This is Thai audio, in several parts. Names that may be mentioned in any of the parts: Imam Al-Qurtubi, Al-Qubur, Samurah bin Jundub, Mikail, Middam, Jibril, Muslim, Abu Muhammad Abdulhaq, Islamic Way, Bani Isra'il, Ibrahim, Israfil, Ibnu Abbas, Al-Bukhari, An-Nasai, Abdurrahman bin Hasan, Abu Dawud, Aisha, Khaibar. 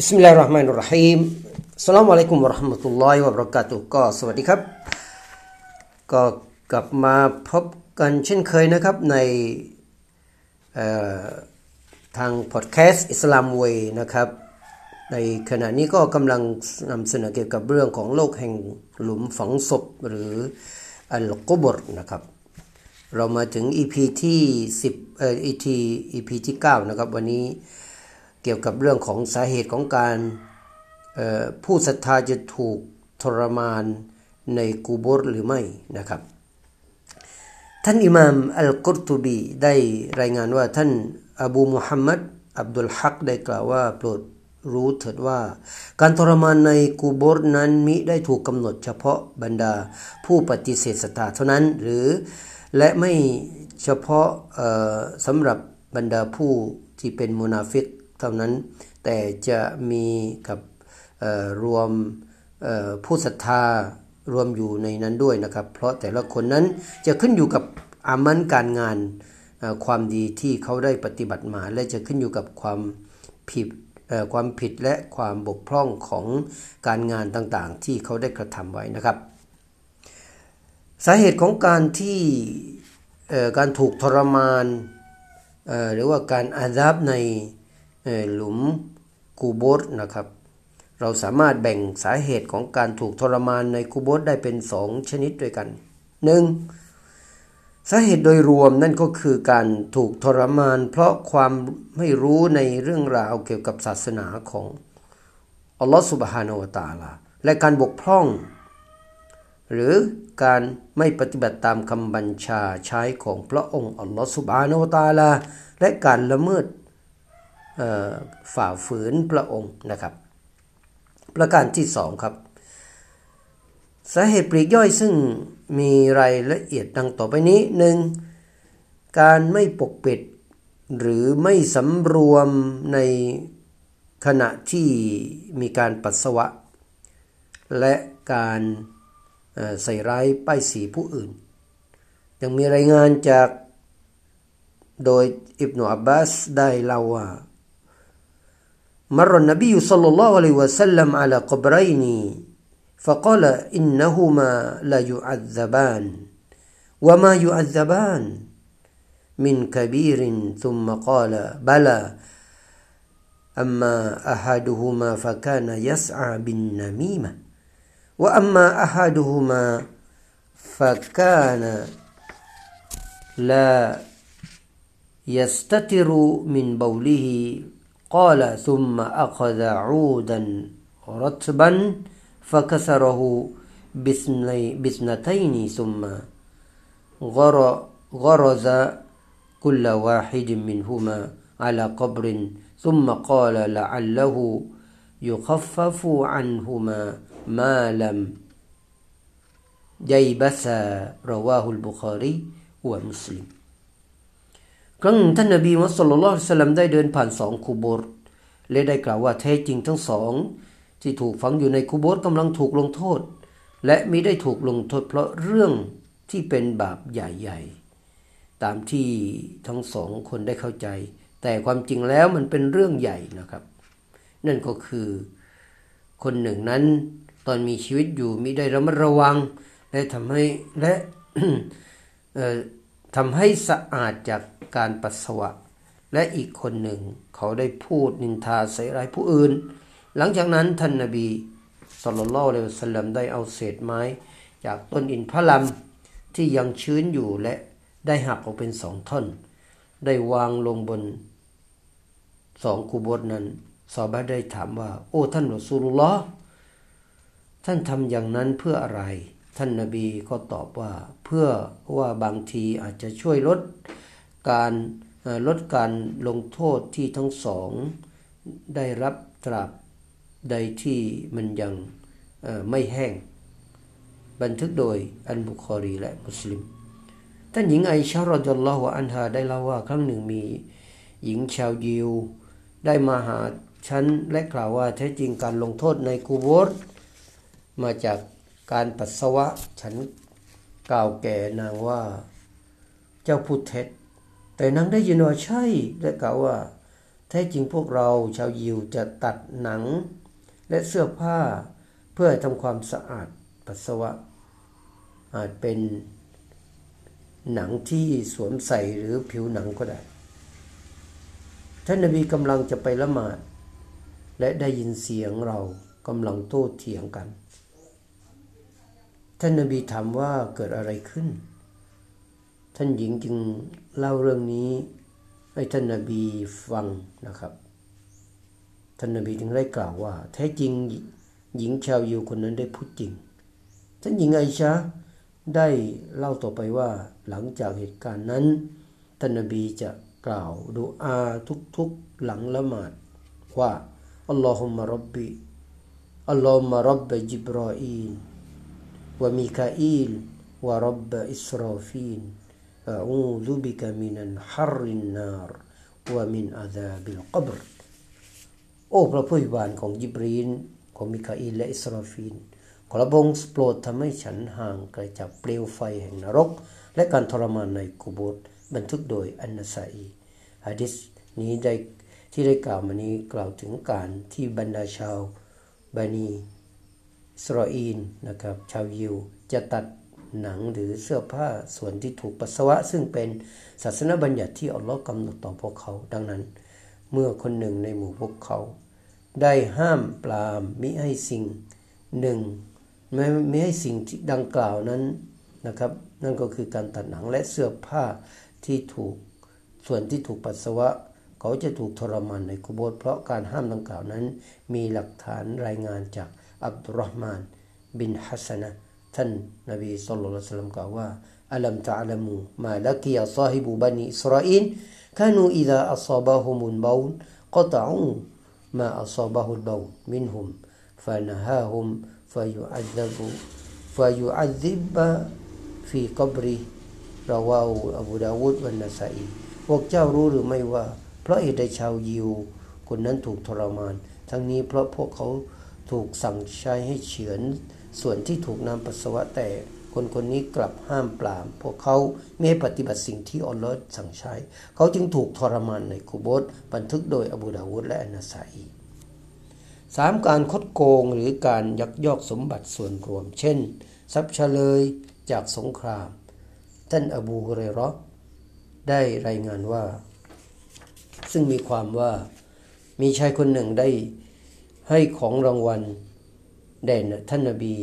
บิสมิลลาฮิรเราะห์มานิรเราะฮีม อัสสลามุอะลัยกุม วะเราะห์มะตุลลอฮิวะบะเราะกาตุฮ์ ก็กลับมาพบกันเช่นเคยนะครับในทางพอดแคสต์อิสลามเวย์นะครับในขณะนี้ก็กำลังนำเสนอเกี่ยวกับเรื่องของโลกแห่งหลุมฝังศพหรืออัลกุบรนะครับเรามาถึง EP ที่9นะครับวันนี้ เกี่ยวกับเรื่องของสาเหตุของการผู้ศรัทธาจะถูกทรมานหรือถูกทำลายในโลกอาคิเราะห์นะครับก็เป็นเรื่องที่เกี่ยวกับเรื่องของการถูกทรมานหรือถูกทำลายในโลกอาคิเราะห์นะครับซึ่งเป็นเรื่องที่ ที่เป็นมุนาฟิก เท่านั้นแต่จะมีกับรวมผู้ศรัทธาที่เป็นมุมินและผู้ศรัทธาที่เป็นมุนาฟิกด้วยนะครับซึ่งเป็นเรื่องที่เกี่ยวกับเรื่องของการถูกทรมานในกุโบร์หรือไม่นะครับท่านอิหม่ามอัลกุรตุบีได้รายงานว่าท่านอบูมุฮัมมัดอับดุลฮักได้กล่าวว่าโปรดรู้เถิดว่าการทรมานในกุโบร์นั้นมิได้ถูกกำหนดเฉพาะบรรดาผู้ปฏิเสธศรัทธาเท่านั้นแต่จะมีกับ รวมผู้ศรัทธารวมอยู่ในนั้นด้วยนะครับเพราะแต่ละคนนั้นจะขึ้นอยู่กับอามัลการงานความดีที่เขาได้ปฏิบัติมาและจะขึ้นอยู่กับความผิดและความบกพร่องของการงานต่างๆที่เขาได้กระทำไว้นะครับสาเหตุของการที่การถูกทรมานหรือว่าการอาซาบในหลุมกูโบร์นะครับเราสามารถแบ่งสาเหตุของการถูกทรมานในกูโบร์ได้เป็น2ชนิดด้วยกัน 1. สาเหตุโดยรวมนั่นก็คือการถูกทรมานเพราะความไม่รู้ในเรื่องราวเกี่ยวกับศาสนาของอัลลอฮฺซุบฮานะฮูวะตะอาลาและการบกพร่องหรือการไม่ปฏิบัติตามคำบัญชาใช้ของพระองค์อัลลอฮฺซุบฮานะฮูวะตะอาลาและการละเมิดฝ่าฝืนพระองค์นะครับประการที่2ครับสาเหตุปลีกย่อยซึ่งมีรายละเอียดดังต่อไปนี้ 1. การไม่ปกปิดหรือไม่สำรวมในขณะที่มีการปัสสาวะและการใส่ร้ายป้ายสีผู้อื่นยังมีรายงานจากโดยอิบนุอับบาสได้เล่าว่ามรนบีศ็อลลัลลอฮุอะลัยฮิวะซัลลัมอะลากุบรัยนีฟะกอละอินนะฮูมาลายุอัซซะบานวะมายุอัซซะบานมินกะบีรซุมมะกอละบะลาอัมมาอะฮาดุฮูมาฟะกานะยัสอาบินนะมีมะวะอัมมาอะฮาดุฮูมาฟะกานะลาيستتر من بوله قال ثم أخذ عودا رطبا فكسره باثنتين ثم غرز كل واحد منهما على قبر ثم قال لعله يخفف عنهما ما لم ييبسا رواه البخاري ومسلمครั้งท่านนบีมุฮัมมัดศ็อลลัลลอฮุอะลัยฮิวะซัลลัมได้เดินผ่าน2คูโบร์และได้กล่าวว่าแท้จริงทั้ง2ที่ถูกฝังอยู่ในคูโบร์กำลังถูกลงโทษและมิได้ถูกลงโทษเพราะเรื่องที่เป็นบาปใหญ่ๆตามที่ทั้ง2คนได้เข้าใจแต่ความจริงแล้วมันเป็นเรื่องใหญ่นะครับนั่นก็คือคนหนึ่งนั้นตอนมีชีวิตอยู่มิได้ระมัดระวังและทำให้สะอาดจากการปัสสาวะและอีกคนหนึ่งเขาได้พูดนินทาใส่ร้ายผู้อื่นหลังจากนั้นท่านนบีศ็อลลัลลอฮุอะลัยฮิวะซัลลัมได้เอาเศษไม้จากต้นอินทผลัมที่ยังชื้นอยู่และได้หักออกเป็น2ท่อนได้วางลงบน2กุโบร์นั้นซอฮาบะห์ได้ถามว่าโอ้ท่านรอซูลุลลอฮ์ท่านทำอย่างนั้นเพื่ออะไรท่านนบีก็ตอบว่าเพื่อว่าบางทีอาจจะช่วยลดการลงโทษที่ทั้งสองได้รับตราบใดที่มันยังไม่แห้งบันทึกโดยอัลบุคอรีและมุสลิมท่านหญิงไอชะฮ์รอฎิยัลลอฮุอันฮาได้เล่าว่าครั้งหนึ่งมีหญิงชาวยิวได้มาหาฉันและกล่าวว่าแท้จริงการลงโทษในกูโบร์มาจากการปัสสาวะฉันกล่าวแก่นางว่าเจ้าพูดเท็จแต่นางได้ยินว่าใช่และกล่าวว่า แท้จริงพวกเราชาวยิวจะตัดหนังและเสื้อผ้าเพื่อทำความสะอาดปัสสาวะอาจเป็นหนังที่สวมใส่หรือผิวหนังก็ได้ท่านนบีกำลังจะไปละหมาดและได้ยินเสียงเรากำลังโต้เถียงกันท่านนบีถามว่าเกิดอะไรขึ้นท่านหญิงจึงเล่าเรื่องนี้ให้ท่านนบีฟังนะครับท่านนบีจึงได้กล่าวว่าแท้จริงหญิงชาวยิวคนนั้นได้พูดจริงท่านหญิงไอชาได้เล่าต่อไปว่าหลังจากเหตุการณ์นั้นท่านนบีจะกล่าวดุอาทุกๆหลังละหมาดว่าอัลลอฮุมมะร็อบบิอัลลอฮุมมะร็อบบิญิบรออีลวะมิคาอีลวะร็อบบะอิสรอฟีลอะอูซุบิกะมินัลหัรรินนารวะมินอะซาบิลกับรโอ้พระผู้อวยพรของญิบรีลของมิคาอีลและอิสรอฟีลขอพระองค์โปรดทำให้ฉันห่างไกลจากเปลวไฟแห่งนรกและการทรมานในกุโบรบันทึกโดยอันนะซาอีหะดีษนี้ได้ที่ได้กล่าวมานี้กล่าวถึงการที่บรรดาชาวบะนีอิสรออีลนะครับชาวยิวจะตัดหนังหรือเสื้อผ้าส่วนที่ถูกปัสสาวะซึ่งเป็นศาสนบัญญัติที่อัลเลาะห์กำหนดต่อพวกเขาดังนั้นเมื่อคนหนึ่งในหมู่พวกเขาได้ห้ามปรามมิให้สิ่งหนึ่งไม่ให้สิ่งที่ดังกล่าวนั้นนะครับนั่นก็คือการตัดหนังและเสื้อผ้าที่ถูกส่วนที่ถูกปัสสาวะเขาจะถูกทรมานในกุโบรเพราะการห้ามดังกล่าวนั้นมีหลักฐานรายงานจากอับดุลเราะห์มานบินฮัสนะห์ท่านนบีศ็อลลัลลอฮุอะลัยฮิวะซัลลัมกล่าวว่าอะลัมตะอะลัมูมาลักียะซอฮิบุบันีอิสรออีลกานูอิซาอัศอบะฮุมุลบอลกะตะอูมาอัศอบะฮุลบอลมินฮุมฟะนะฮาฮุมฟะยุอัซซับฟีกับรีราวาอบูดาวูดวันนะซาอีพวกเจ้ารู้หรือไม่ว่าเพราะเหตุใดชาวยิวคนนั้นถูกทรมานทั้งนี้เพราะพวกเขาถูกสั่งใช้ให้เฉือนส่วนที่ถูกน้ำปัสสาวะแต่คนนี้กลับห้ามปรามพวกเขาไม่ให้ปฏิบัติสิ่งที่อัลเลาะห์สั่งใช้เขาจึงถูกทรมานในกุโบรบันทึกโดยอบูดาวูดและอันนะซาอี3การคดโกงหรือการยักยอกสมบัติส่วนรวมเช่นทรัพย์เฉลยจากสงครามท่านอบูฮุไรเราะห์ได้รายงานว่าซึ่งมีความว่ามีชายคนหนึ่งได้ให้ของรางวัลแด่ท่านนบี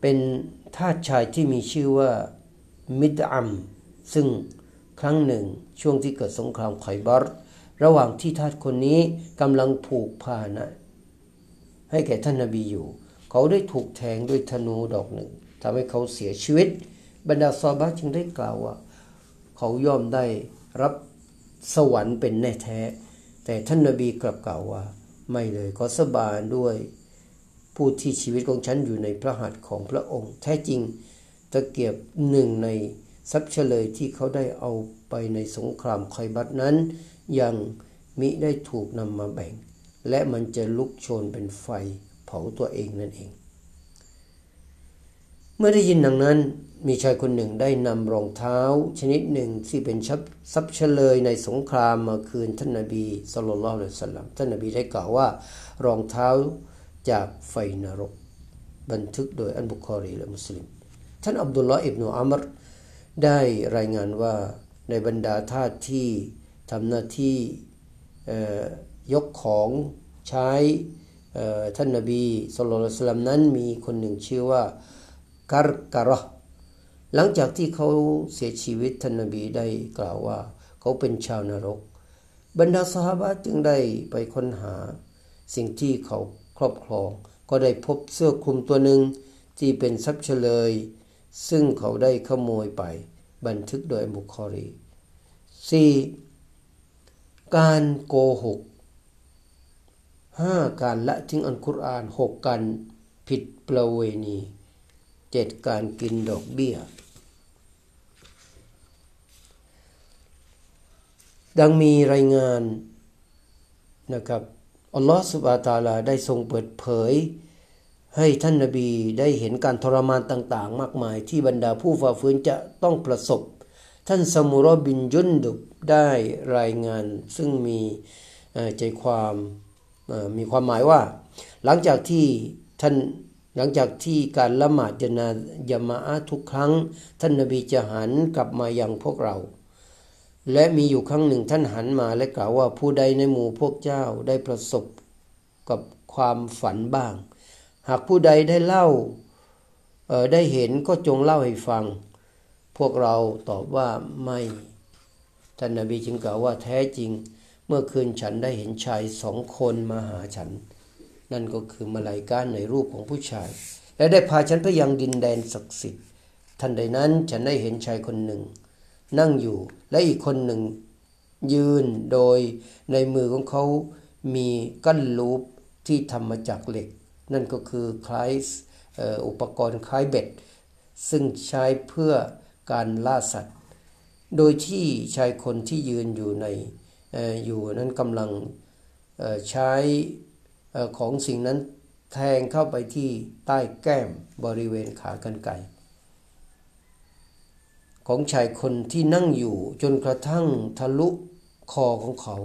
เป็นทาสชายที่มีชื่อว่ามิดอัมซึ่งครั้งหนึ่งช่วงที่เกิดสงครามไคบัรระหว่างที่ทาสคนนี้กำลังผูกผ้านะให้แก่ท่านนบีอยู่เขาได้ถูกแทงด้วยธนูดอกหนึ่งทำให้เขาเสียชีวิตบรรดาซอฮาบะห์จึงได้กล่าวว่าเขาย่อมได้รับสวรรค์เป็นแน่แท้แต่ท่านนบีกลับกล่าวว่าไม่เลยขอสาบานด้วยผู้ที่ชีวิตของฉันอยู่ในพระหัตถ์ของพระองค์แท้จริงตะเกียบหนึ่งในทรัพย์เฉลยที่เขาได้เอาไปในสงครามไคบัรนั้นยังมิได้ถูกนำมาแบ่งและมันจะลุกโชนเป็นไฟเผาตัวเองนั่นเองเมื่อได้ยินดังนั้นมีชายคนหนึ่งได้นำรองเท้าชนิดหนึ่งที่เป็นทรัพย์เฉลยในสงครามมาคืนท่านนบีศ็อลลัลลอฮุอะลัยฮิวะซัลลัมท่านนบีได้กล่าวว่ารองเท้าจากไฟนรกบันทึกโดยอัลบุคอรีและมุสลิมท่านอับดุลลอฮ์อิบนุอัมรได้รายงานว่าในบรรดาทาสที่ทำหน้าที่ยกของใช้ท่านนบีศ็อลลัลลอฮุอะลัยฮิวะซัลลัมนั้นมีคนหนึ่งชื่อว่ากัรกะเราะห์หลังจากที่เขาเสียชีวิตท่านนบีได้กล่าวว่าเขาเป็นชาวนรกบรรดาซอฮาบะห์จึงได้ไปค้นหาสิ่งที่เขาครอบครองก็ได้พบเสื้อคลุมตัวหนึ่งที่เป็นทรัพย์เฉลยซึ่งเขาได้ขโมยไปบันทึกโดยบุคอรี4การโกหก5การละทิ้งอัลกุรอาน6การผิดประเวณี7การกินดอกเบี้ยดังมีรายงานนะครับอัลลอฮฺซุบฮานะฮูวะตะอาลาได้ทรงเปิดเผยให้ท่านนบีได้เห็นการทรมานต่างๆมากมายที่บรรดาผู้ฝ่าฝืนจะต้องประสบ ท่านซามูรอบินยุนดุบได้รายงานซึ่งมีใจความมีความหมายว่าหลังจากที่การละหมาดญะนาซะมะอะห์ทุกครั้งท่านนบีจะหันกลับมายังพวกเราและมีอยู่ครั้งหนึ่งท่านหันมาและกล่าวว่าผู้ใดในหมู่พวกเจ้าได้ประสบกับความฝันบ้างหากผู้ใดได้เล่าได้เห็นก็จงเล่าให้ฟังพวกเราตอบว่าไม่ท่านนบีจึงกล่าวว่าแท้จริงเมื่อคืนฉันได้เห็นชายสองคนมาหาฉันนั่นก็คือมลาอิกะห์ในรูปของผู้ชายและได้พาฉันไปยังดินแดนศักดิ์สิทธิ์ทันใดนั้นฉันได้เห็นชายคนหนึ่งนั่งอยู่และอีกคนหนึ่งยืนโดยในมือของเขามีกั้นลูปที่ทำมาจากเหล็กนั่นก็คือคล้ายอุปกรณ์คล้ายเบ็ดซึ่งใช้เพื่อการล่าสัตว์โดยที่ชายคนที่ยืนอยู่นั้นกำลังใช้ของสิ่งนั้นแทงเข้าไปที่ใต้แก้มบริเวณขากรรไกรของชายคนที่นั่งอยู่จนกระทั่งทะลุคอของเขา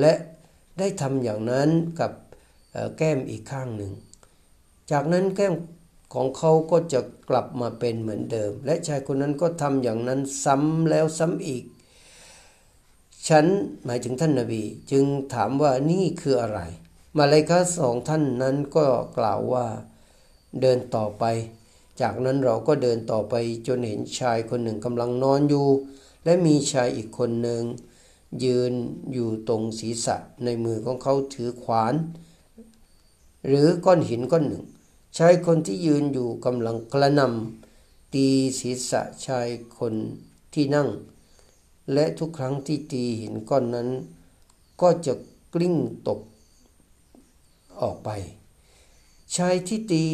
และได้ทำอย่างนั้นกับแก้มอีกข้างหนึ่งจากนั้นแก้มของเขาก็จะกลับมาเป็นเหมือนเดิมและชายคนนั้นก็ทำอย่างนั้นซ้ำแล้วซ้ำอีกฉันหมายถึงท่านนบีจึงถามว่านี่คืออะไรมาลาอิกะห์สองท่านนั้นก็กล่าวว่าเดินต่อไปจากนั้นเราก็เดินต่อไปจนเห็นชายคนหนึ่งกำลังนอนอยู่และมีชายอีกคนหนึ่งยืนอยู่ตรงศีรษะในมือของเขาถือขวานหรือก้อนหินก้อนหนึ่งชายคนที่ยืนอยู่กำลังกระหน่ำตีศีรษะชายคนที่นั่งและทุกครั้งที่ตีหินก้อนนั้นก็จะกลิ้งตกออกไปชายที่ตี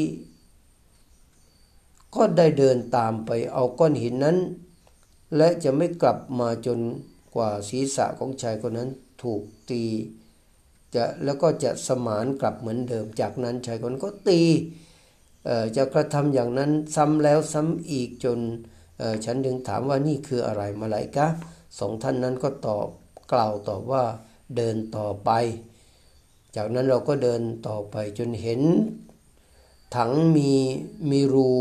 ก็ได้เดินตามไปเอาก้อนหินนั้นและจะไม่กลับมาจนกว่าศีรษะของชายคนนั้นถูกตีแล้วก็จะสมานกลับเหมือนเดิมจากนั้นชายคนก็ตีจะกระทำอย่างนั้นซ้ำแล้วซ้ำอีกจนฉันถึงถามว่านี่คืออะไรมาลาอิกะห์สองท่านนั้นก็ตอบกล่าวตอบว่าเดินต่อไปจากนั้นเราก็เดินต่อไปจนเห็นถังมีรู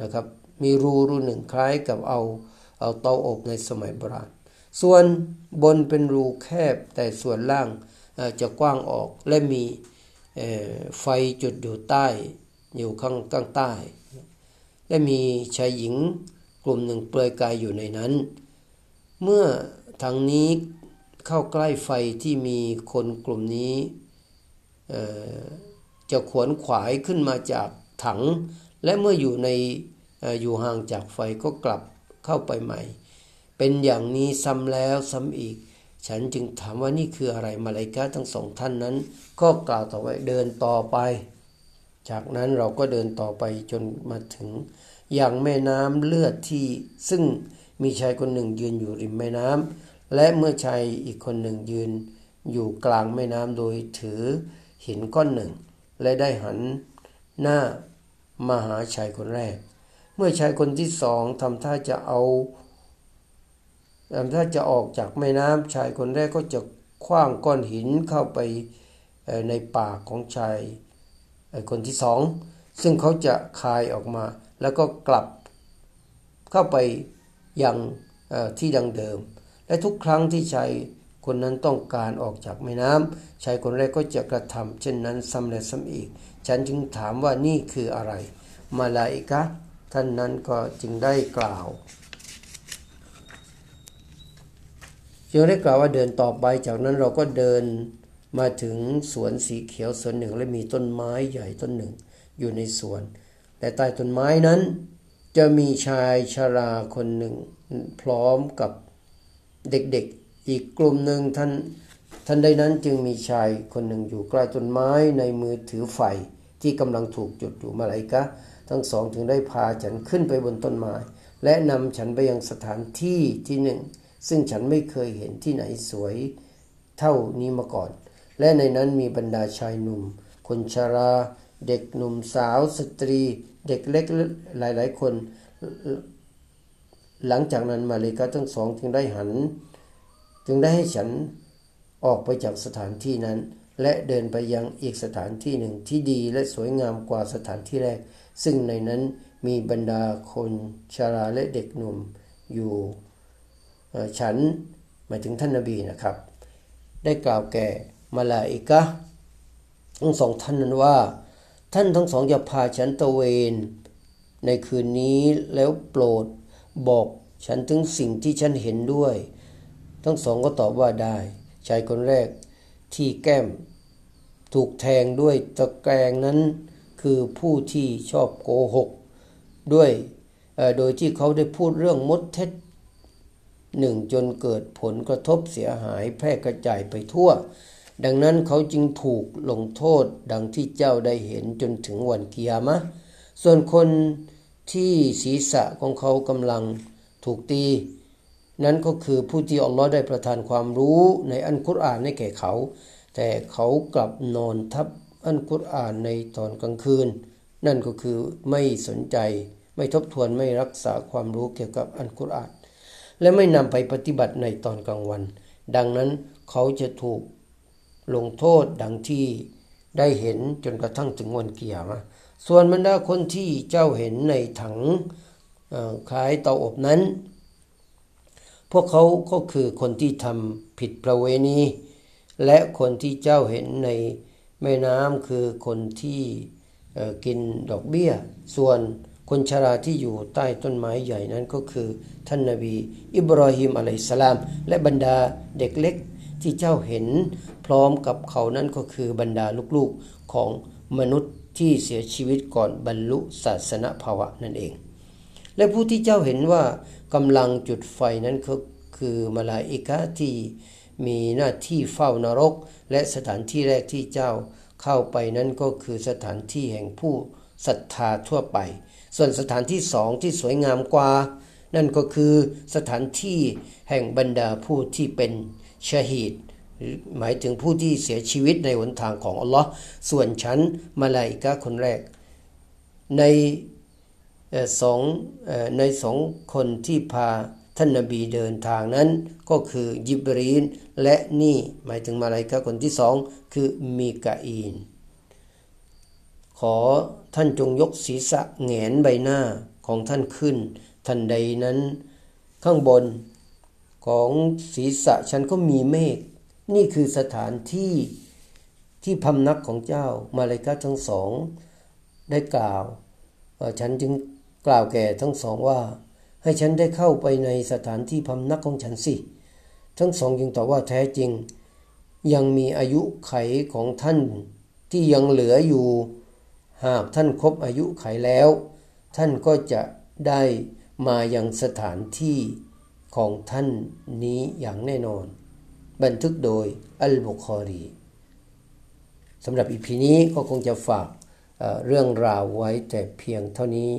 นะครับมีรูหนึ่งคล้ายกับเอาเตาอบในสมัยโบราณส่วนบนเป็นรูแคบแต่ส่วนล่างจะกว้างออกและมีไฟจุดอยู่ใต้อยู่ข้างใต้และมีชายหญิงกลุ่มหนึ่งเปลือยกายอยู่ในนั้นเมื่อถังนี้เข้าใกล้ไฟที่มีคนกลุ่มนี้จะขวนขวายขึ้นมาจากถังและเมื่ออยู่ห่างจากไฟก็กลับเข้าไปใหม่เป็นอย่างนี้ซ้ำแล้วซ้ำอีกฉันจึงถามว่านี่คืออะไรมาลาอิกะห์ทั้งสองท่านนั้นก็กล่าวต่อว่าเดินต่อไปจากนั้นเราก็เดินต่อไปจนมาถึงอย่างแม่น้ำเลือดที่ซึ่งมีชายคนหนึ่งยืนอยู่ริมแม่น้ำและเมื่อชายอีกคนหนึ่งยืนอยู่กลางแม่น้ำโดยถือหินก้อนหนึ่งและได้หันหน้ามาหาชายคนแรกเมื่อชายคนที่สองทำท่าจะออกจากแม่น้ำชายคนแรกก็จะขว้างก้อนหินเข้าไปในปากของชายคนที่สองซึ่งเขาจะคายออกมาแล้วก็กลับเข้าไปยังที่ดังเดิมและทุกครั้งที่ชายคนนั้นต้องการออกจากแม่น้ำชายคนแรกก็จะกระทำเช่นนั้นซ้ำและซ้ำอีกฉันจึงถามว่านี่คืออะไรมาลาอิกะห์ท่านนั้นก็จึงได้กล่าวว่าเดินต่อไปจากนั้นเราก็เดินมาถึงสวนสีเขียวสวนหนึ่งและมีต้นไม้ใหญ่ต้นหนึ่งอยู่ในสวนแต่ใต้ต้นไม้นั้นจะมีชายชราคนหนึ่งพร้อมกับเด็กๆอีกกลุ่มหนึ่งท่านใดนั้นจึงมีชายคนหนึ่งอยู่ใกล้ต้นไม้ในมือถือไฟที่กำลังถูกจุดอยู่มาลาอิกะห์ทั้งสองจึงได้พาฉันขึ้นไปบนต้นไม้และนำฉันไปยังสถานที่ที่หนึ่งซึ่งฉันไม่เคยเห็นที่ไหนสวยเท่านี้มาก่อนและในนั้นมีบรรดาชายหนุ่มคนชราเด็กหนุ่มสาวสตรีเด็กเล็กหลายๆคน หลังจากนั้นมาริกาทั้งสองจึงได้ให้ฉันออกไปจากสถานที่นั้นและเดินไปยังอีกสถานที่หนึ่งที่ดีและสวยงามกว่าสถานที่แรกซึ่งในนั้นมีบรรดาคนชราและเด็กหนุ่มอยู่ฉันหมายถึงท่านนบีนะครับได้กล่าวแก่มาลาอิกะห์ทั้งสองท่านนั้นว่าท่านทั้งสองอย่าพาฉันตระเวนในคืนนี้แล้วโปรดบอกฉันถึงสิ่งที่ฉันเห็นด้วยทั้งสองก็ตอบว่าได้ชายคนแรกที่แก้มถูกแทงด้วยตะแกรงนั้นคือผู้ที่ชอบโกหกด้วยโดยที่เขาได้พูดเรื่องมดเท็จหนึ่งจนเกิดผลกระทบเสียหายแพร่กระจายไปทั่วดังนั้นเขาจึงถูกลงโทษดังที่เจ้าได้เห็นจนถึงวันกิยามะห์ส่วนคนที่ศีรษะของเขากำลังถูกตีนั้นก็คือผู้ที่อัลลอฮ์ได้ประทานความรู้ในอัลกุรอานให้แก่เขาแต่เขากลับนอนทับอัลกุรอานในตอนกลางคืนนั่นก็คือไม่สนใจไม่ทบทวนไม่รักษาความรู้เกี่ยวกับอัลกุรอานและไม่นำไปปฏิบัติในตอนกลางวันดังนั้นเขาจะถูกลงโทษดังที่ได้เห็นจนกระทั่งถึงวันกิยามะห์ส่วนบรรดาคนที่เจ้าเห็นในถังคล้ายเตาอบนั้นพวกเขาก็คือคนที่ทำผิดประเวณีและคนที่เจ้าเห็นในแม่น้ำคือคนที่กินดอกเบี้ยส่วนคนชราที่อยู่ใต้ต้นไม้ใหญ่นั้นก็คือท่านนบีอิบรอฮีมอะลัยฮิสสลามและบรรดาเด็กเล็กที่เจ้าเห็นพร้อมกับเขานั้นก็คือบรรดาลูกๆของมนุษย์ที่เสียชีวิตก่อนบรรลุศาสนภาวะนั่นเองและผู้ที่เจ้าเห็นว่ากำลังจุดไฟนั้นก็คือมลาอิกะห์ที่มีหน้าที่เฝ้านรกและสถานที่แรกที่เจ้าเข้าไปนั้นก็คือสถานที่แห่งผู้ศรัทธาทั่วไปส่วนสถานที่สองที่สวยงามกว่านั่นก็คือสถานที่แห่งบรรดาผู้ที่เป็นชะฮีดหมายถึงผู้ที่เสียชีวิตในหนทางของอัลลอฮ์ส่วนฉันมลาอิกะห์คนแรกในสองคนที่พาท่านนบีเดินทางนั้นก็คือญิบรีลและนี่หมายถึงมาลาอิกะห์คนที่สองคือมีกาอีลขอท่านจงยกศีรษะแหงนใบหน้าของท่านขึ้นทันใดนั้นข้างบนของศีรษะฉันก็มีเมฆนี่คือสถานที่ที่พำนักของเจ้ามาลาอิกะห์ทั้งสองได้กล่าวฉันจึงกล่าวแก่ทั้งสองว่าให้ฉันได้เข้าไปในสถานที่พำนักของฉันสิทั้งสองจึงตอบว่าแท้จริงยังมีอายุไขของท่านที่ยังเหลืออยู่หากท่านครบอายุไขแล้วท่านก็จะได้มายังสถานที่ของท่านนี้อย่างแน่นอนบันทึกโดยอัลบุคอรีสำหรับอีพีนี้ก็คงจะฝากเรื่องราวไว้แต่เพียงเท่านี้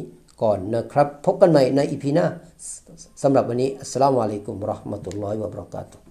ก่อนนะครับพบกันใหม่ในอีพีหน้าสำหรับวันนี้อัสสลามุอะลัยกุมวะเราะห์มะตุลลอฮิวะบะเราะกาตุฮ์